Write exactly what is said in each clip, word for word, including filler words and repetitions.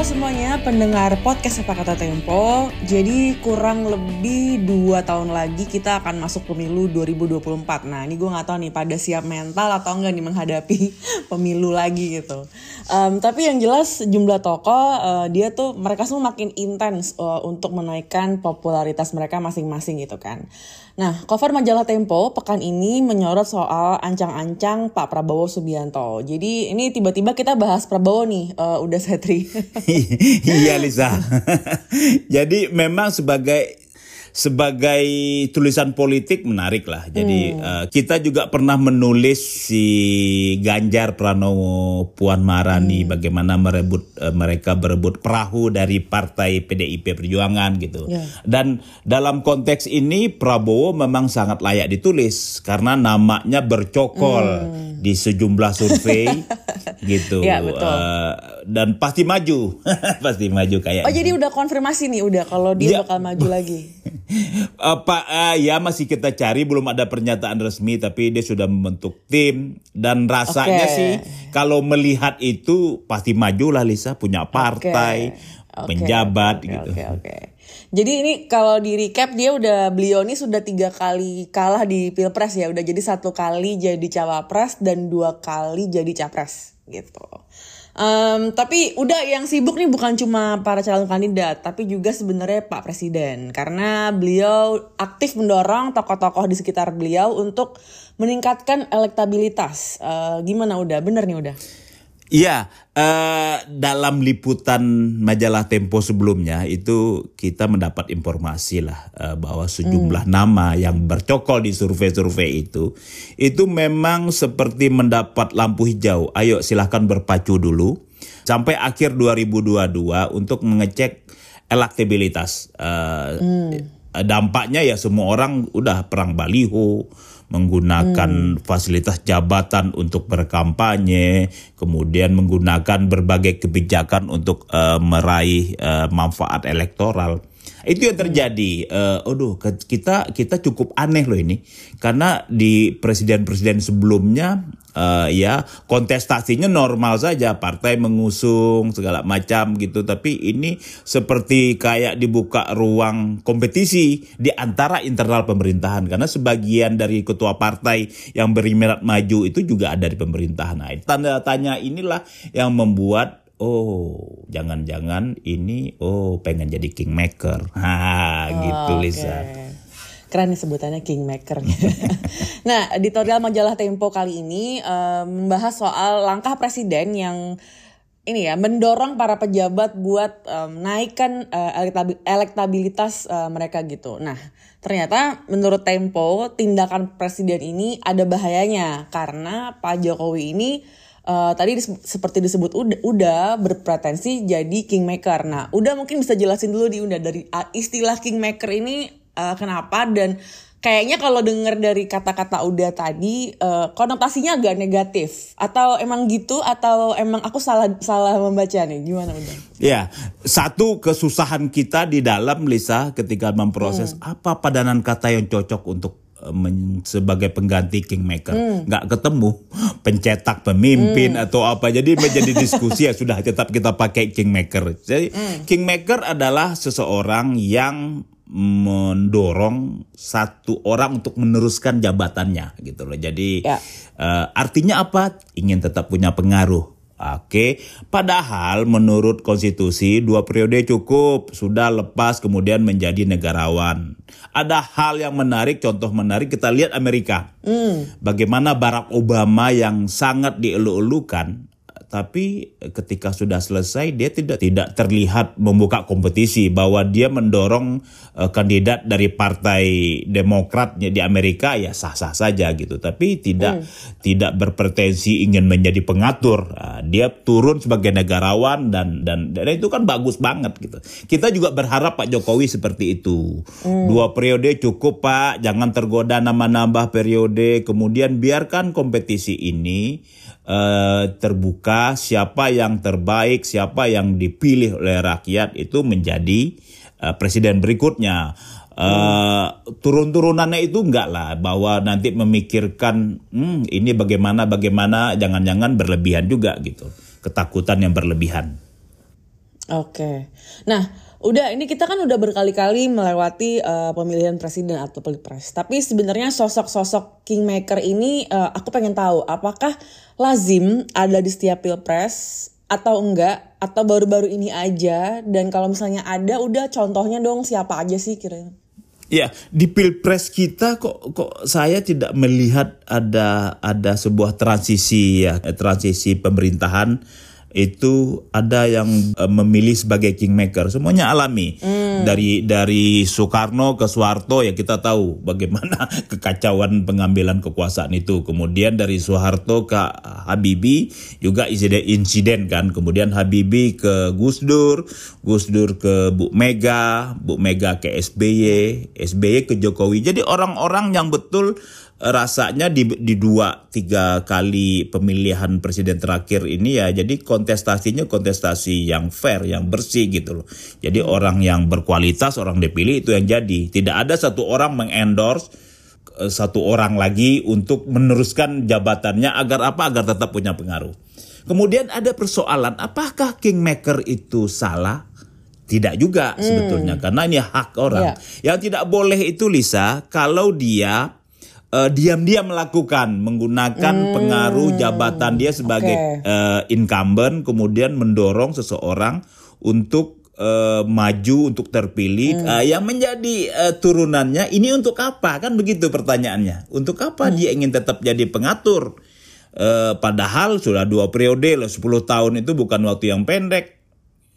Halo semuanya pendengar podcast Apa Kata Tempo. Jadi kurang lebih dua tahun lagi kita akan masuk pemilu dua ribu dua puluh empat. Nah ini gue gak tahu nih pada siap mental atau enggak nih menghadapi pemilu lagi gitu. um, Tapi yang jelas jumlah tokoh uh, dia tuh mereka semua makin intens uh, untuk menaikkan popularitas mereka masing-masing gitu kan. Nah, cover majalah Tempo pekan ini menyorot soal ancang-ancang Pak Prabowo Subianto. Jadi ini tiba-tiba kita bahas Prabowo nih, uh, udah setri. Iya Lisa. Jadi memang sebagai sebagai tulisan politik menarik lah. Jadi hmm. uh, kita juga pernah menulis si Ganjar Pranowo, Puan Maharani, hmm. bagaimana merebut uh, mereka berebut perahu dari partai P D I P Perjuangan gitu. Yeah. Dan dalam konteks ini Prabowo memang sangat layak ditulis karena namanya bercokol hmm. di sejumlah survei gitu. Yeah, betul. Uh, dan pasti maju, pasti maju kayaknya. Oh jadi udah konfirmasi nih udah kalau dia ya. bakal maju lagi. Pak uh, ya masih kita cari, belum ada pernyataan resmi tapi dia sudah membentuk tim dan rasanya okay. sih kalau melihat itu pasti majulah Lisa, punya partai, okay. penjabat okay. gitu. Okay, okay. Jadi ini kalau di recap dia udah beliau ini sudah tiga kali kalah di Pilpres ya, udah jadi satu kali jadi cawapres dan dua kali jadi capres gitu. Um, tapi udah yang sibuk nih bukan cuma para calon kandidat tapi juga sebenarnya Pak Presiden karena beliau aktif mendorong tokoh-tokoh di sekitar beliau untuk meningkatkan elektabilitas. Uh, gimana udah bener nih udah? Iya, eh, dalam liputan majalah Tempo sebelumnya itu kita mendapat informasi lah eh, bahwa sejumlah hmm. nama yang bercokol di survei-survei itu, itu memang seperti mendapat lampu hijau. Ayo silahkan berpacu dulu sampai akhir dua ribu dua puluh dua untuk mengecek elektabilitas. Eh, hmm. Dampaknya ya semua orang udah perang baliho, menggunakan hmm. fasilitas jabatan untuk berkampanye, kemudian menggunakan berbagai kebijakan untuk uh, meraih uh, manfaat elektoral. Itu yang terjadi. Uh, aduh, kita kita cukup aneh loh ini, karena di presiden-presiden sebelumnya uh, ya kontestasinya normal saja, partai mengusung segala macam gitu, tapi ini seperti kayak dibuka ruang kompetisi di antara internal pemerintahan, karena sebagian dari ketua partai yang berminat maju itu juga ada di pemerintahan. Nah, tanda tanya inilah yang membuat oh, jangan-jangan ini oh pengen jadi kingmaker. Ha, oh, gitu okay. Lisa. Keren sebutannya kingmaker. Nah, editorial majalah Tempo kali ini um, membahas soal langkah presiden yang ini ya mendorong para pejabat buat um, naikkan uh, elektabilitas uh, mereka gitu. Nah, ternyata menurut Tempo tindakan presiden ini ada bahayanya karena Pak Jokowi ini Uh, tadi disebut, seperti disebut udah, udah berpretensi jadi kingmaker. Nah, udah mungkin bisa jelasin dulu di Unda dari uh, istilah kingmaker ini uh, kenapa dan kayaknya kalau dengar dari kata-kata udah tadi uh, konotasinya agak negatif atau emang gitu atau emang aku salah salah membaca nih gimana Unda? Ya, satu kesusahan kita di dalam Lisa ketika memproses hmm. apa padanan kata yang cocok untuk Men, sebagai pengganti kingmaker hmm. gak ketemu pencetak pemimpin hmm. atau apa, jadi menjadi diskusi. Ya sudah tetap kita pakai kingmaker. Jadi hmm. kingmaker adalah seseorang yang mendorong satu orang untuk meneruskan jabatannya gitu loh. Jadi ya. uh, artinya apa? Ingin tetap punya pengaruh. Oke, padahal menurut konstitusi dua periode cukup, sudah lepas kemudian menjadi negarawan. Ada hal yang menarik, contoh menarik kita lihat Amerika. Mm. Bagaimana Barack Obama yang sangat dielu-elukan, tapi ketika sudah selesai dia tidak tidak terlihat membuka kompetisi bahwa dia mendorong uh, kandidat dari partai Demokrat di Amerika ya sah-sah saja gitu, tapi tidak hmm. tidak berpretensi ingin menjadi pengatur. Nah, dia turun sebagai negarawan dan, dan dan itu kan bagus banget gitu. Kita juga berharap Pak Jokowi seperti itu. Hmm. Dua periode cukup Pak, jangan tergoda nambah-nambah periode, kemudian biarkan kompetisi ini uh, terbuka. Siapa yang terbaik, siapa yang dipilih oleh rakyat itu menjadi uh, presiden berikutnya. Uh, turun-turunannya itu enggak lah bahwa nanti memikirkan hmm, ini bagaimana bagaimana jangan-jangan berlebihan juga gitu, ketakutan yang berlebihan. Oke. Nah, udah ini kita kan udah berkali-kali melewati uh, pemilihan presiden atau pilpres. Tapi sebenarnya sosok-sosok kingmaker ini uh, aku pengen tahu apakah lazim ada di setiap pilpres atau enggak, atau baru-baru ini aja, dan kalau misalnya ada udah contohnya dong siapa aja sih kira-kira. Ya, di pilpres kita kok kok saya tidak melihat ada ada sebuah transisi ya, transisi pemerintahan. Itu ada yang uh, memilih sebagai kingmaker, semuanya alami. Mm. Dari dari Soekarno ke Soeharto ya kita tahu bagaimana kekacauan pengambilan kekuasaan itu. Kemudian dari Soeharto ke Habibie juga insiden kan. Kemudian Habibie ke Gusdur, Gusdur ke Buk Mega, Buk Mega ke S B Y, S B Y ke Jokowi. Jadi orang-orang yang betul rasanya di di dua tiga kali pemilihan presiden terakhir ini ya, jadi kontestasinya kontestasi yang fair, yang bersih gitu loh. Jadi orang yang berkualitas, orang dipilih itu yang jadi. Tidak ada satu orang mengendorse satu orang lagi untuk meneruskan jabatannya agar apa? Agar tetap punya pengaruh. Kemudian ada persoalan, apakah kingmaker itu salah? Tidak juga hmm. sebetulnya, karena ini hak orang. Yeah. Yang tidak boleh itu Lisa, kalau dia Uh, diam-diam melakukan menggunakan hmm. pengaruh jabatan dia sebagai okay. uh, incumbent, kemudian mendorong seseorang untuk uh, maju, untuk terpilih, hmm. uh, yang menjadi uh, turunannya ini untuk apa, kan begitu pertanyaannya, untuk apa hmm. dia ingin tetap jadi pengatur, uh, padahal sudah dua periode loh, sepuluh tahun itu bukan waktu yang pendek.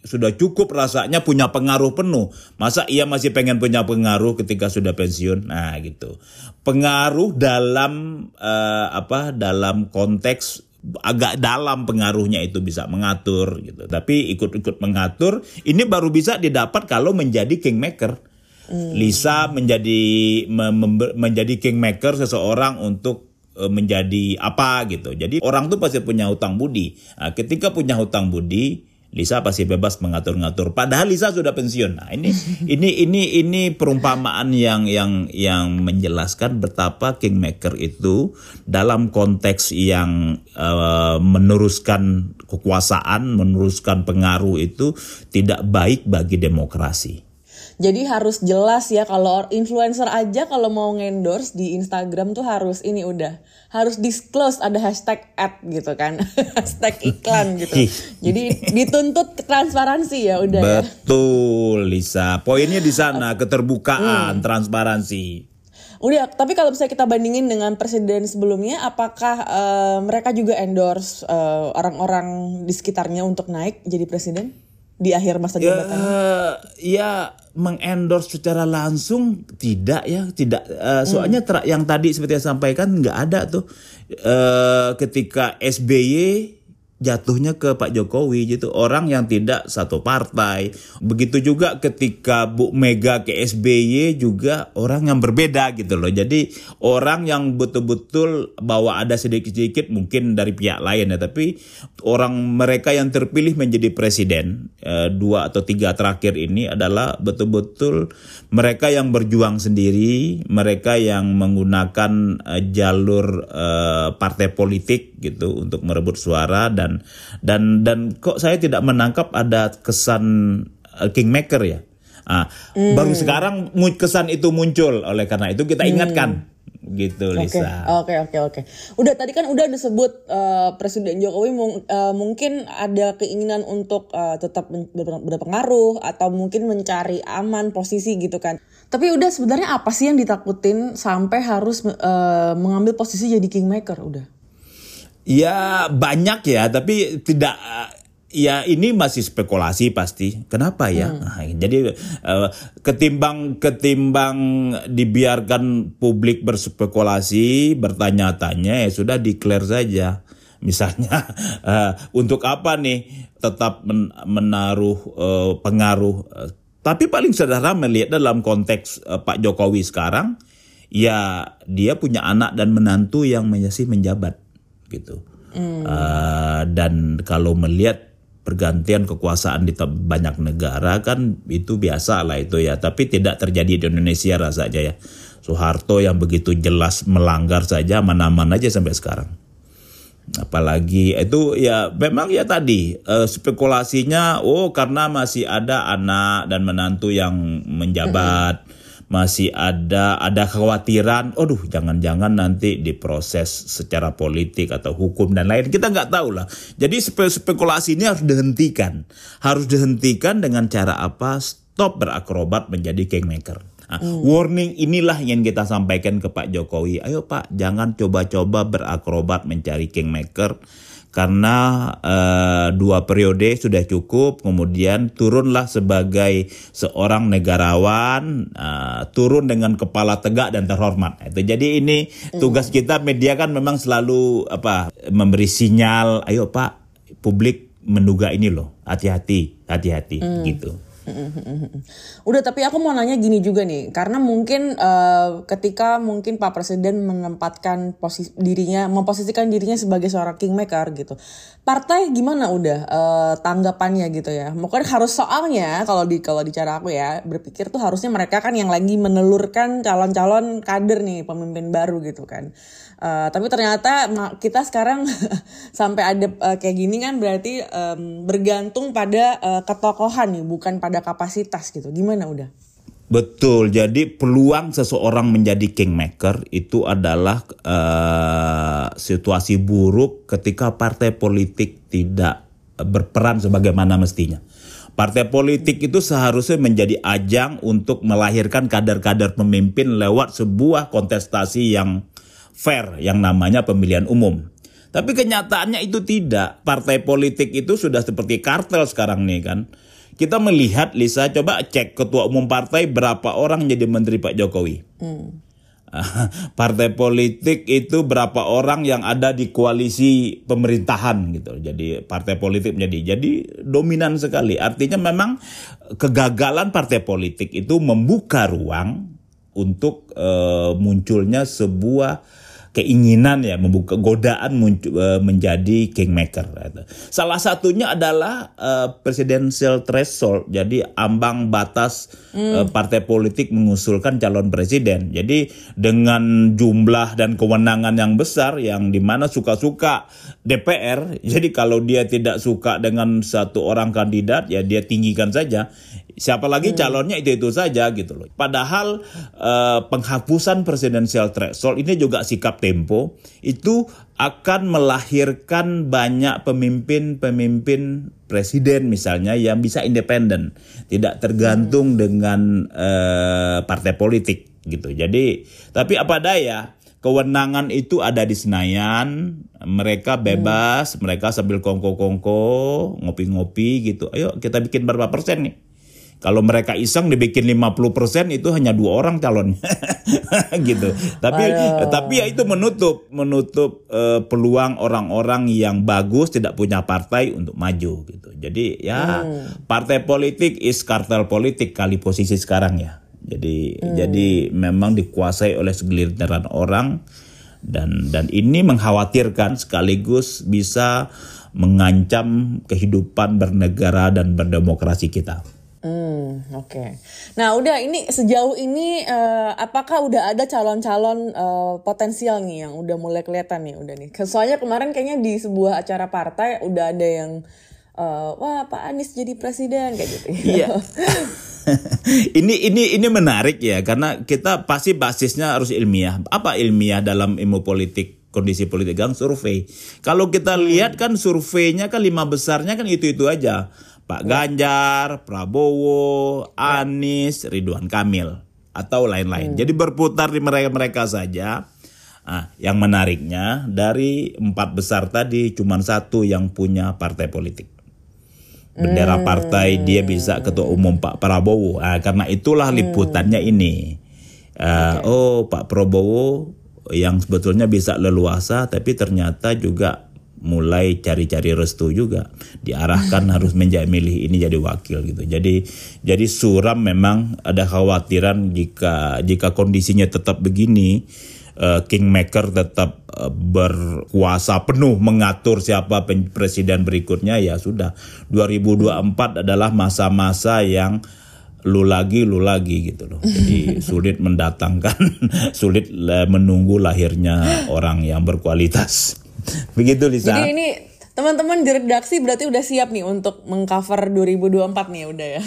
Sudah cukup rasanya punya pengaruh penuh. Masa ia masih pengen punya pengaruh ketika sudah pensiun? Nah, gitu. Pengaruh dalam uh, apa? Dalam konteks agak dalam pengaruhnya itu bisa mengatur gitu. Tapi ikut-ikut mengatur ini baru bisa didapat kalau menjadi kingmaker. Hmm. Lisa menjadi mem- menjadi kingmaker seseorang untuk menjadi apa gitu. Jadi orang tuh pasti punya hutang budi. Nah, ketika punya hutang budi Lisa pasti bebas mengatur-ngatur. Padahal Lisa sudah pensiun. Nah, ini ini ini ini perumpamaan yang yang yang menjelaskan betapa kingmaker itu dalam konteks yang uh, meneruskan kekuasaan, meneruskan pengaruh itu tidak baik bagi demokrasi. Jadi harus jelas ya, kalau influencer aja kalau mau endorse di Instagram tuh harus ini udah. Harus disclose, ada hashtag ad gitu kan. Hashtag iklan gitu. Jadi dituntut transparansi ya udah. Betul ya. Lisa. Poinnya di sana, keterbukaan, hmm. transparansi. Udah, tapi kalau misalnya kita bandingin dengan presiden sebelumnya, apakah uh, mereka juga endorse uh, orang-orang di sekitarnya untuk naik jadi presiden? Di akhir masa jabatannya? Uh, ya mengendorse secara langsung tidak ya, tidak. Uh, soalnya hmm. ter- yang tadi seperti yang sampaikan nggak ada tuh. Uh, ketika S B Y jatuhnya ke Pak Jokowi gitu, orang yang tidak satu partai. Begitu juga ketika Bu Mega ke S B Y juga orang yang berbeda gitu loh. Jadi orang yang betul-betul bahwa ada sedikit-sedikit mungkin dari pihak lain ya, tapi orang mereka yang terpilih menjadi presiden eh, dua atau tiga terakhir ini adalah betul-betul mereka yang berjuang sendiri, mereka yang menggunakan eh, jalur eh, partai politik gitu untuk merebut suara. Dan Dan dan kok saya tidak menangkap ada kesan uh, kingmaker ya. Ah, mm. Baru sekarang kesan itu muncul, oleh karena itu kita ingatkan mm. gitu Lisa. Oke okay, oke okay, oke. Okay. Udah tadi kan udah disebut uh, Presiden Jokowi mung- uh, mungkin ada keinginan untuk uh, tetap berpengaruh atau mungkin mencari aman posisi gitu kan. Tapi udah sebenarnya apa sih yang ditakutin sampai harus uh, mengambil posisi jadi kingmaker udah? Ya banyak ya, tapi tidak ya, ini masih spekulasi pasti. Kenapa ya? Hmm. Nah, jadi uh, ketimbang ketimbang dibiarkan publik berspekulasi, bertanya-tanya ya sudah declare saja. Misalnya uh, untuk apa nih tetap men- menaruh uh, pengaruh. Uh, tapi paling sederhana melihat dalam konteks uh, Pak Jokowi sekarang ya, dia punya anak dan menantu yang masih menjabat. Gitu. Mm. Uh, dan kalau melihat pergantian kekuasaan di banyak negara kan itu biasa lah itu ya, tapi tidak terjadi di Indonesia rasanya ya. Soeharto yang begitu jelas melanggar saja mana-mana aja sampai sekarang. Apalagi itu ya memang ya tadi eh, spekulasinya oh karena masih ada anak dan menantu yang menjabat, masih ada ada kekhawatiran, aduh jangan-jangan nanti diproses secara politik atau hukum dan lain, kita nggak tahu lah. Jadi spe- spekulasi ini harus dihentikan, harus dihentikan dengan cara apa? Stop berakrobat menjadi kingmaker. Nah, hmm. warning inilah yang kita sampaikan ke Pak Jokowi. Ayo Pak, jangan coba-coba berakrobat mencari kingmaker, karena eh, dua periode sudah cukup. Kemudian turunlah sebagai seorang negarawan, eh, turun dengan kepala tegak dan terhormat. Itu jadi ini tugas kita media kan memang selalu apa memberi sinyal. Ayo Pak, publik menduga ini loh, hati-hati, hati-hati hmm. gitu. Udah, tapi aku mau nanya gini juga nih, karena mungkin uh, ketika mungkin Pak Presiden menempatkan posisi dirinya, memposisikan dirinya sebagai seorang kingmaker gitu, partai gimana udah uh, tanggapannya gitu ya? Mungkin harus, soalnya kalau di kalau bicara aku ya berpikir tuh harusnya mereka kan yang lagi menelurkan calon-calon kader nih pemimpin baru gitu kan. Uh, tapi ternyata kita sekarang sampai ada uh, kayak gini kan, berarti um, bergantung pada uh, ketokohan nih, bukan pada kapasitas gitu. Gimana udah? Betul. Jadi peluang seseorang menjadi kingmaker itu adalah uh, situasi buruk ketika partai politik tidak berperan sebagaimana mestinya. Partai politik itu seharusnya menjadi ajang untuk melahirkan kader-kader pemimpin lewat sebuah kontestasi yang fair, yang namanya pemilihan umum. Tapi kenyataannya itu tidak. Partai politik itu sudah seperti kartel sekarang nih kan. Kita melihat, Lisa, coba cek ketua umum partai berapa orang jadi menteri Pak Jokowi. Hmm. Partai politik itu berapa orang yang ada di koalisi pemerintahan gitu. Jadi partai politik menjadi jadi dominan sekali. Artinya memang kegagalan partai politik itu membuka ruang untuk uh, munculnya sebuah keinginan ya, membuka godaan muncul, uh, menjadi kingmaker. Salah satunya adalah uh, presidential threshold, jadi ambang batas mm. uh, partai politik mengusulkan calon presiden. Jadi dengan jumlah dan kewenangan yang besar, yang dimana suka-suka D P R, jadi kalau dia tidak suka dengan satu orang kandidat ya dia tinggikan saja. Siapa lagi calonnya itu-itu saja gitu loh. Padahal eh, penghapusan presidential threshold ini juga sikap Tempo itu akan melahirkan banyak pemimpin-pemimpin presiden misalnya yang bisa independen, tidak tergantung dengan eh, partai politik gitu. Jadi tapi apa daya, kewenangan itu ada di Senayan, mereka bebas, hmm. mereka sambil kongko-kongko, ngopi-ngopi gitu. Ayo kita bikin berapa persen nih? Kalau mereka iseng dibikin lima puluh persen, itu hanya dua orang calonnya gitu. Tapi Ayo. tapi ya itu menutup menutup uh, peluang orang-orang yang bagus, tidak punya partai, untuk maju gitu. Jadi ya hmm. partai politik is kartel politik kali posisi sekarang ya. Jadi hmm. jadi memang dikuasai oleh segelintir orang, dan dan ini mengkhawatirkan sekaligus bisa mengancam kehidupan bernegara dan berdemokrasi kita. Hmm, oke. Okay. Nah, udah ini sejauh ini uh, apakah udah ada calon-calon uh, potensial nih yang udah mulai kelihatan nih, udah nih. Soalnya kemarin kayaknya di sebuah acara partai udah ada yang uh, wah Pak Anies jadi presiden kayak gitu. Iya. ini ini ini menarik ya, karena kita pasti basisnya harus ilmiah. Apa ilmiah dalam ilmu politik? Kondisi politik gang survei. Kalau kita lihat kan surveinya kan lima besarnya kan itu-itu aja. Pak Ganjar, Prabowo, Anies, Ridwan Kamil atau lain-lain. Hmm. Jadi berputar di mereka-mereka saja. Ah, yang menariknya dari empat besar tadi cuma satu yang punya partai politik. Bendera partai dia bisa ketua umum Pak Prabowo. Ah, karena itulah liputannya ini. Uh, okay. Oh, Pak Prabowo yang sebetulnya bisa leluasa, tapi ternyata juga mulai cari-cari restu juga, diarahkan harus menjadi milih ini jadi wakil gitu. Jadi jadi suram memang, ada khawatiran jika jika kondisinya tetap begini, uh, kingmaker tetap uh, berkuasa penuh mengatur siapa presiden berikutnya, ya sudah. dua ribu dua puluh empat adalah masa-masa yang lu lagi, lu lagi gitu loh. Jadi sulit mendatangkan, sulit menunggu lahirnya orang yang berkualitas. Begitu Lisa. Jadi ini teman-teman di redaksi berarti udah siap nih untuk mengcover dua ribu dua puluh empat nih udah ya.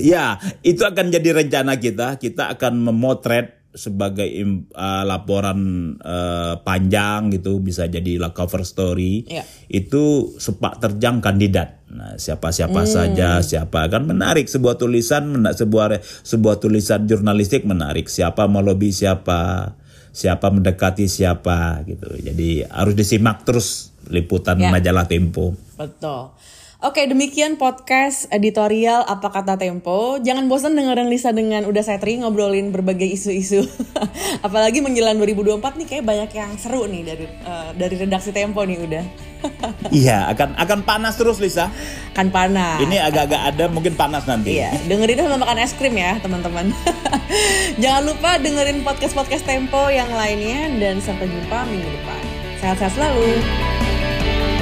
Ya, itu akan jadi rencana kita. Kita akan memotret sebagai uh, laporan uh, panjang gitu, bisa jadi lah cover story. Ya. Itu sepak terjang kandidat. Nah, siapa-siapa hmm. saja, siapa kan menarik sebuah tulisan, sebuah sebuah tulisan jurnalistik menarik. Siapa melobi siapa, siapa mendekati siapa gitu. Jadi harus disimak terus liputan ya. Majalah Tempo. Betul. Oke, demikian podcast editorial Apa Kata Tempo. Jangan bosan dengerin Lisa dengan Uda Setri ngobrolin berbagai isu-isu. Apalagi menjelang dua ribu dua puluh empat nih kayak banyak yang seru nih dari uh, dari redaksi Tempo nih Uda. Iya, akan akan panas terus Lisa. Kan panas. Ini agak-agak ada mungkin panas nanti. Iya, dengerin sama makan es krim ya, teman-teman. Jangan lupa dengerin podcast-podcast Tempo yang lainnya dan sampai jumpa minggu depan. Sehat-sehat selalu.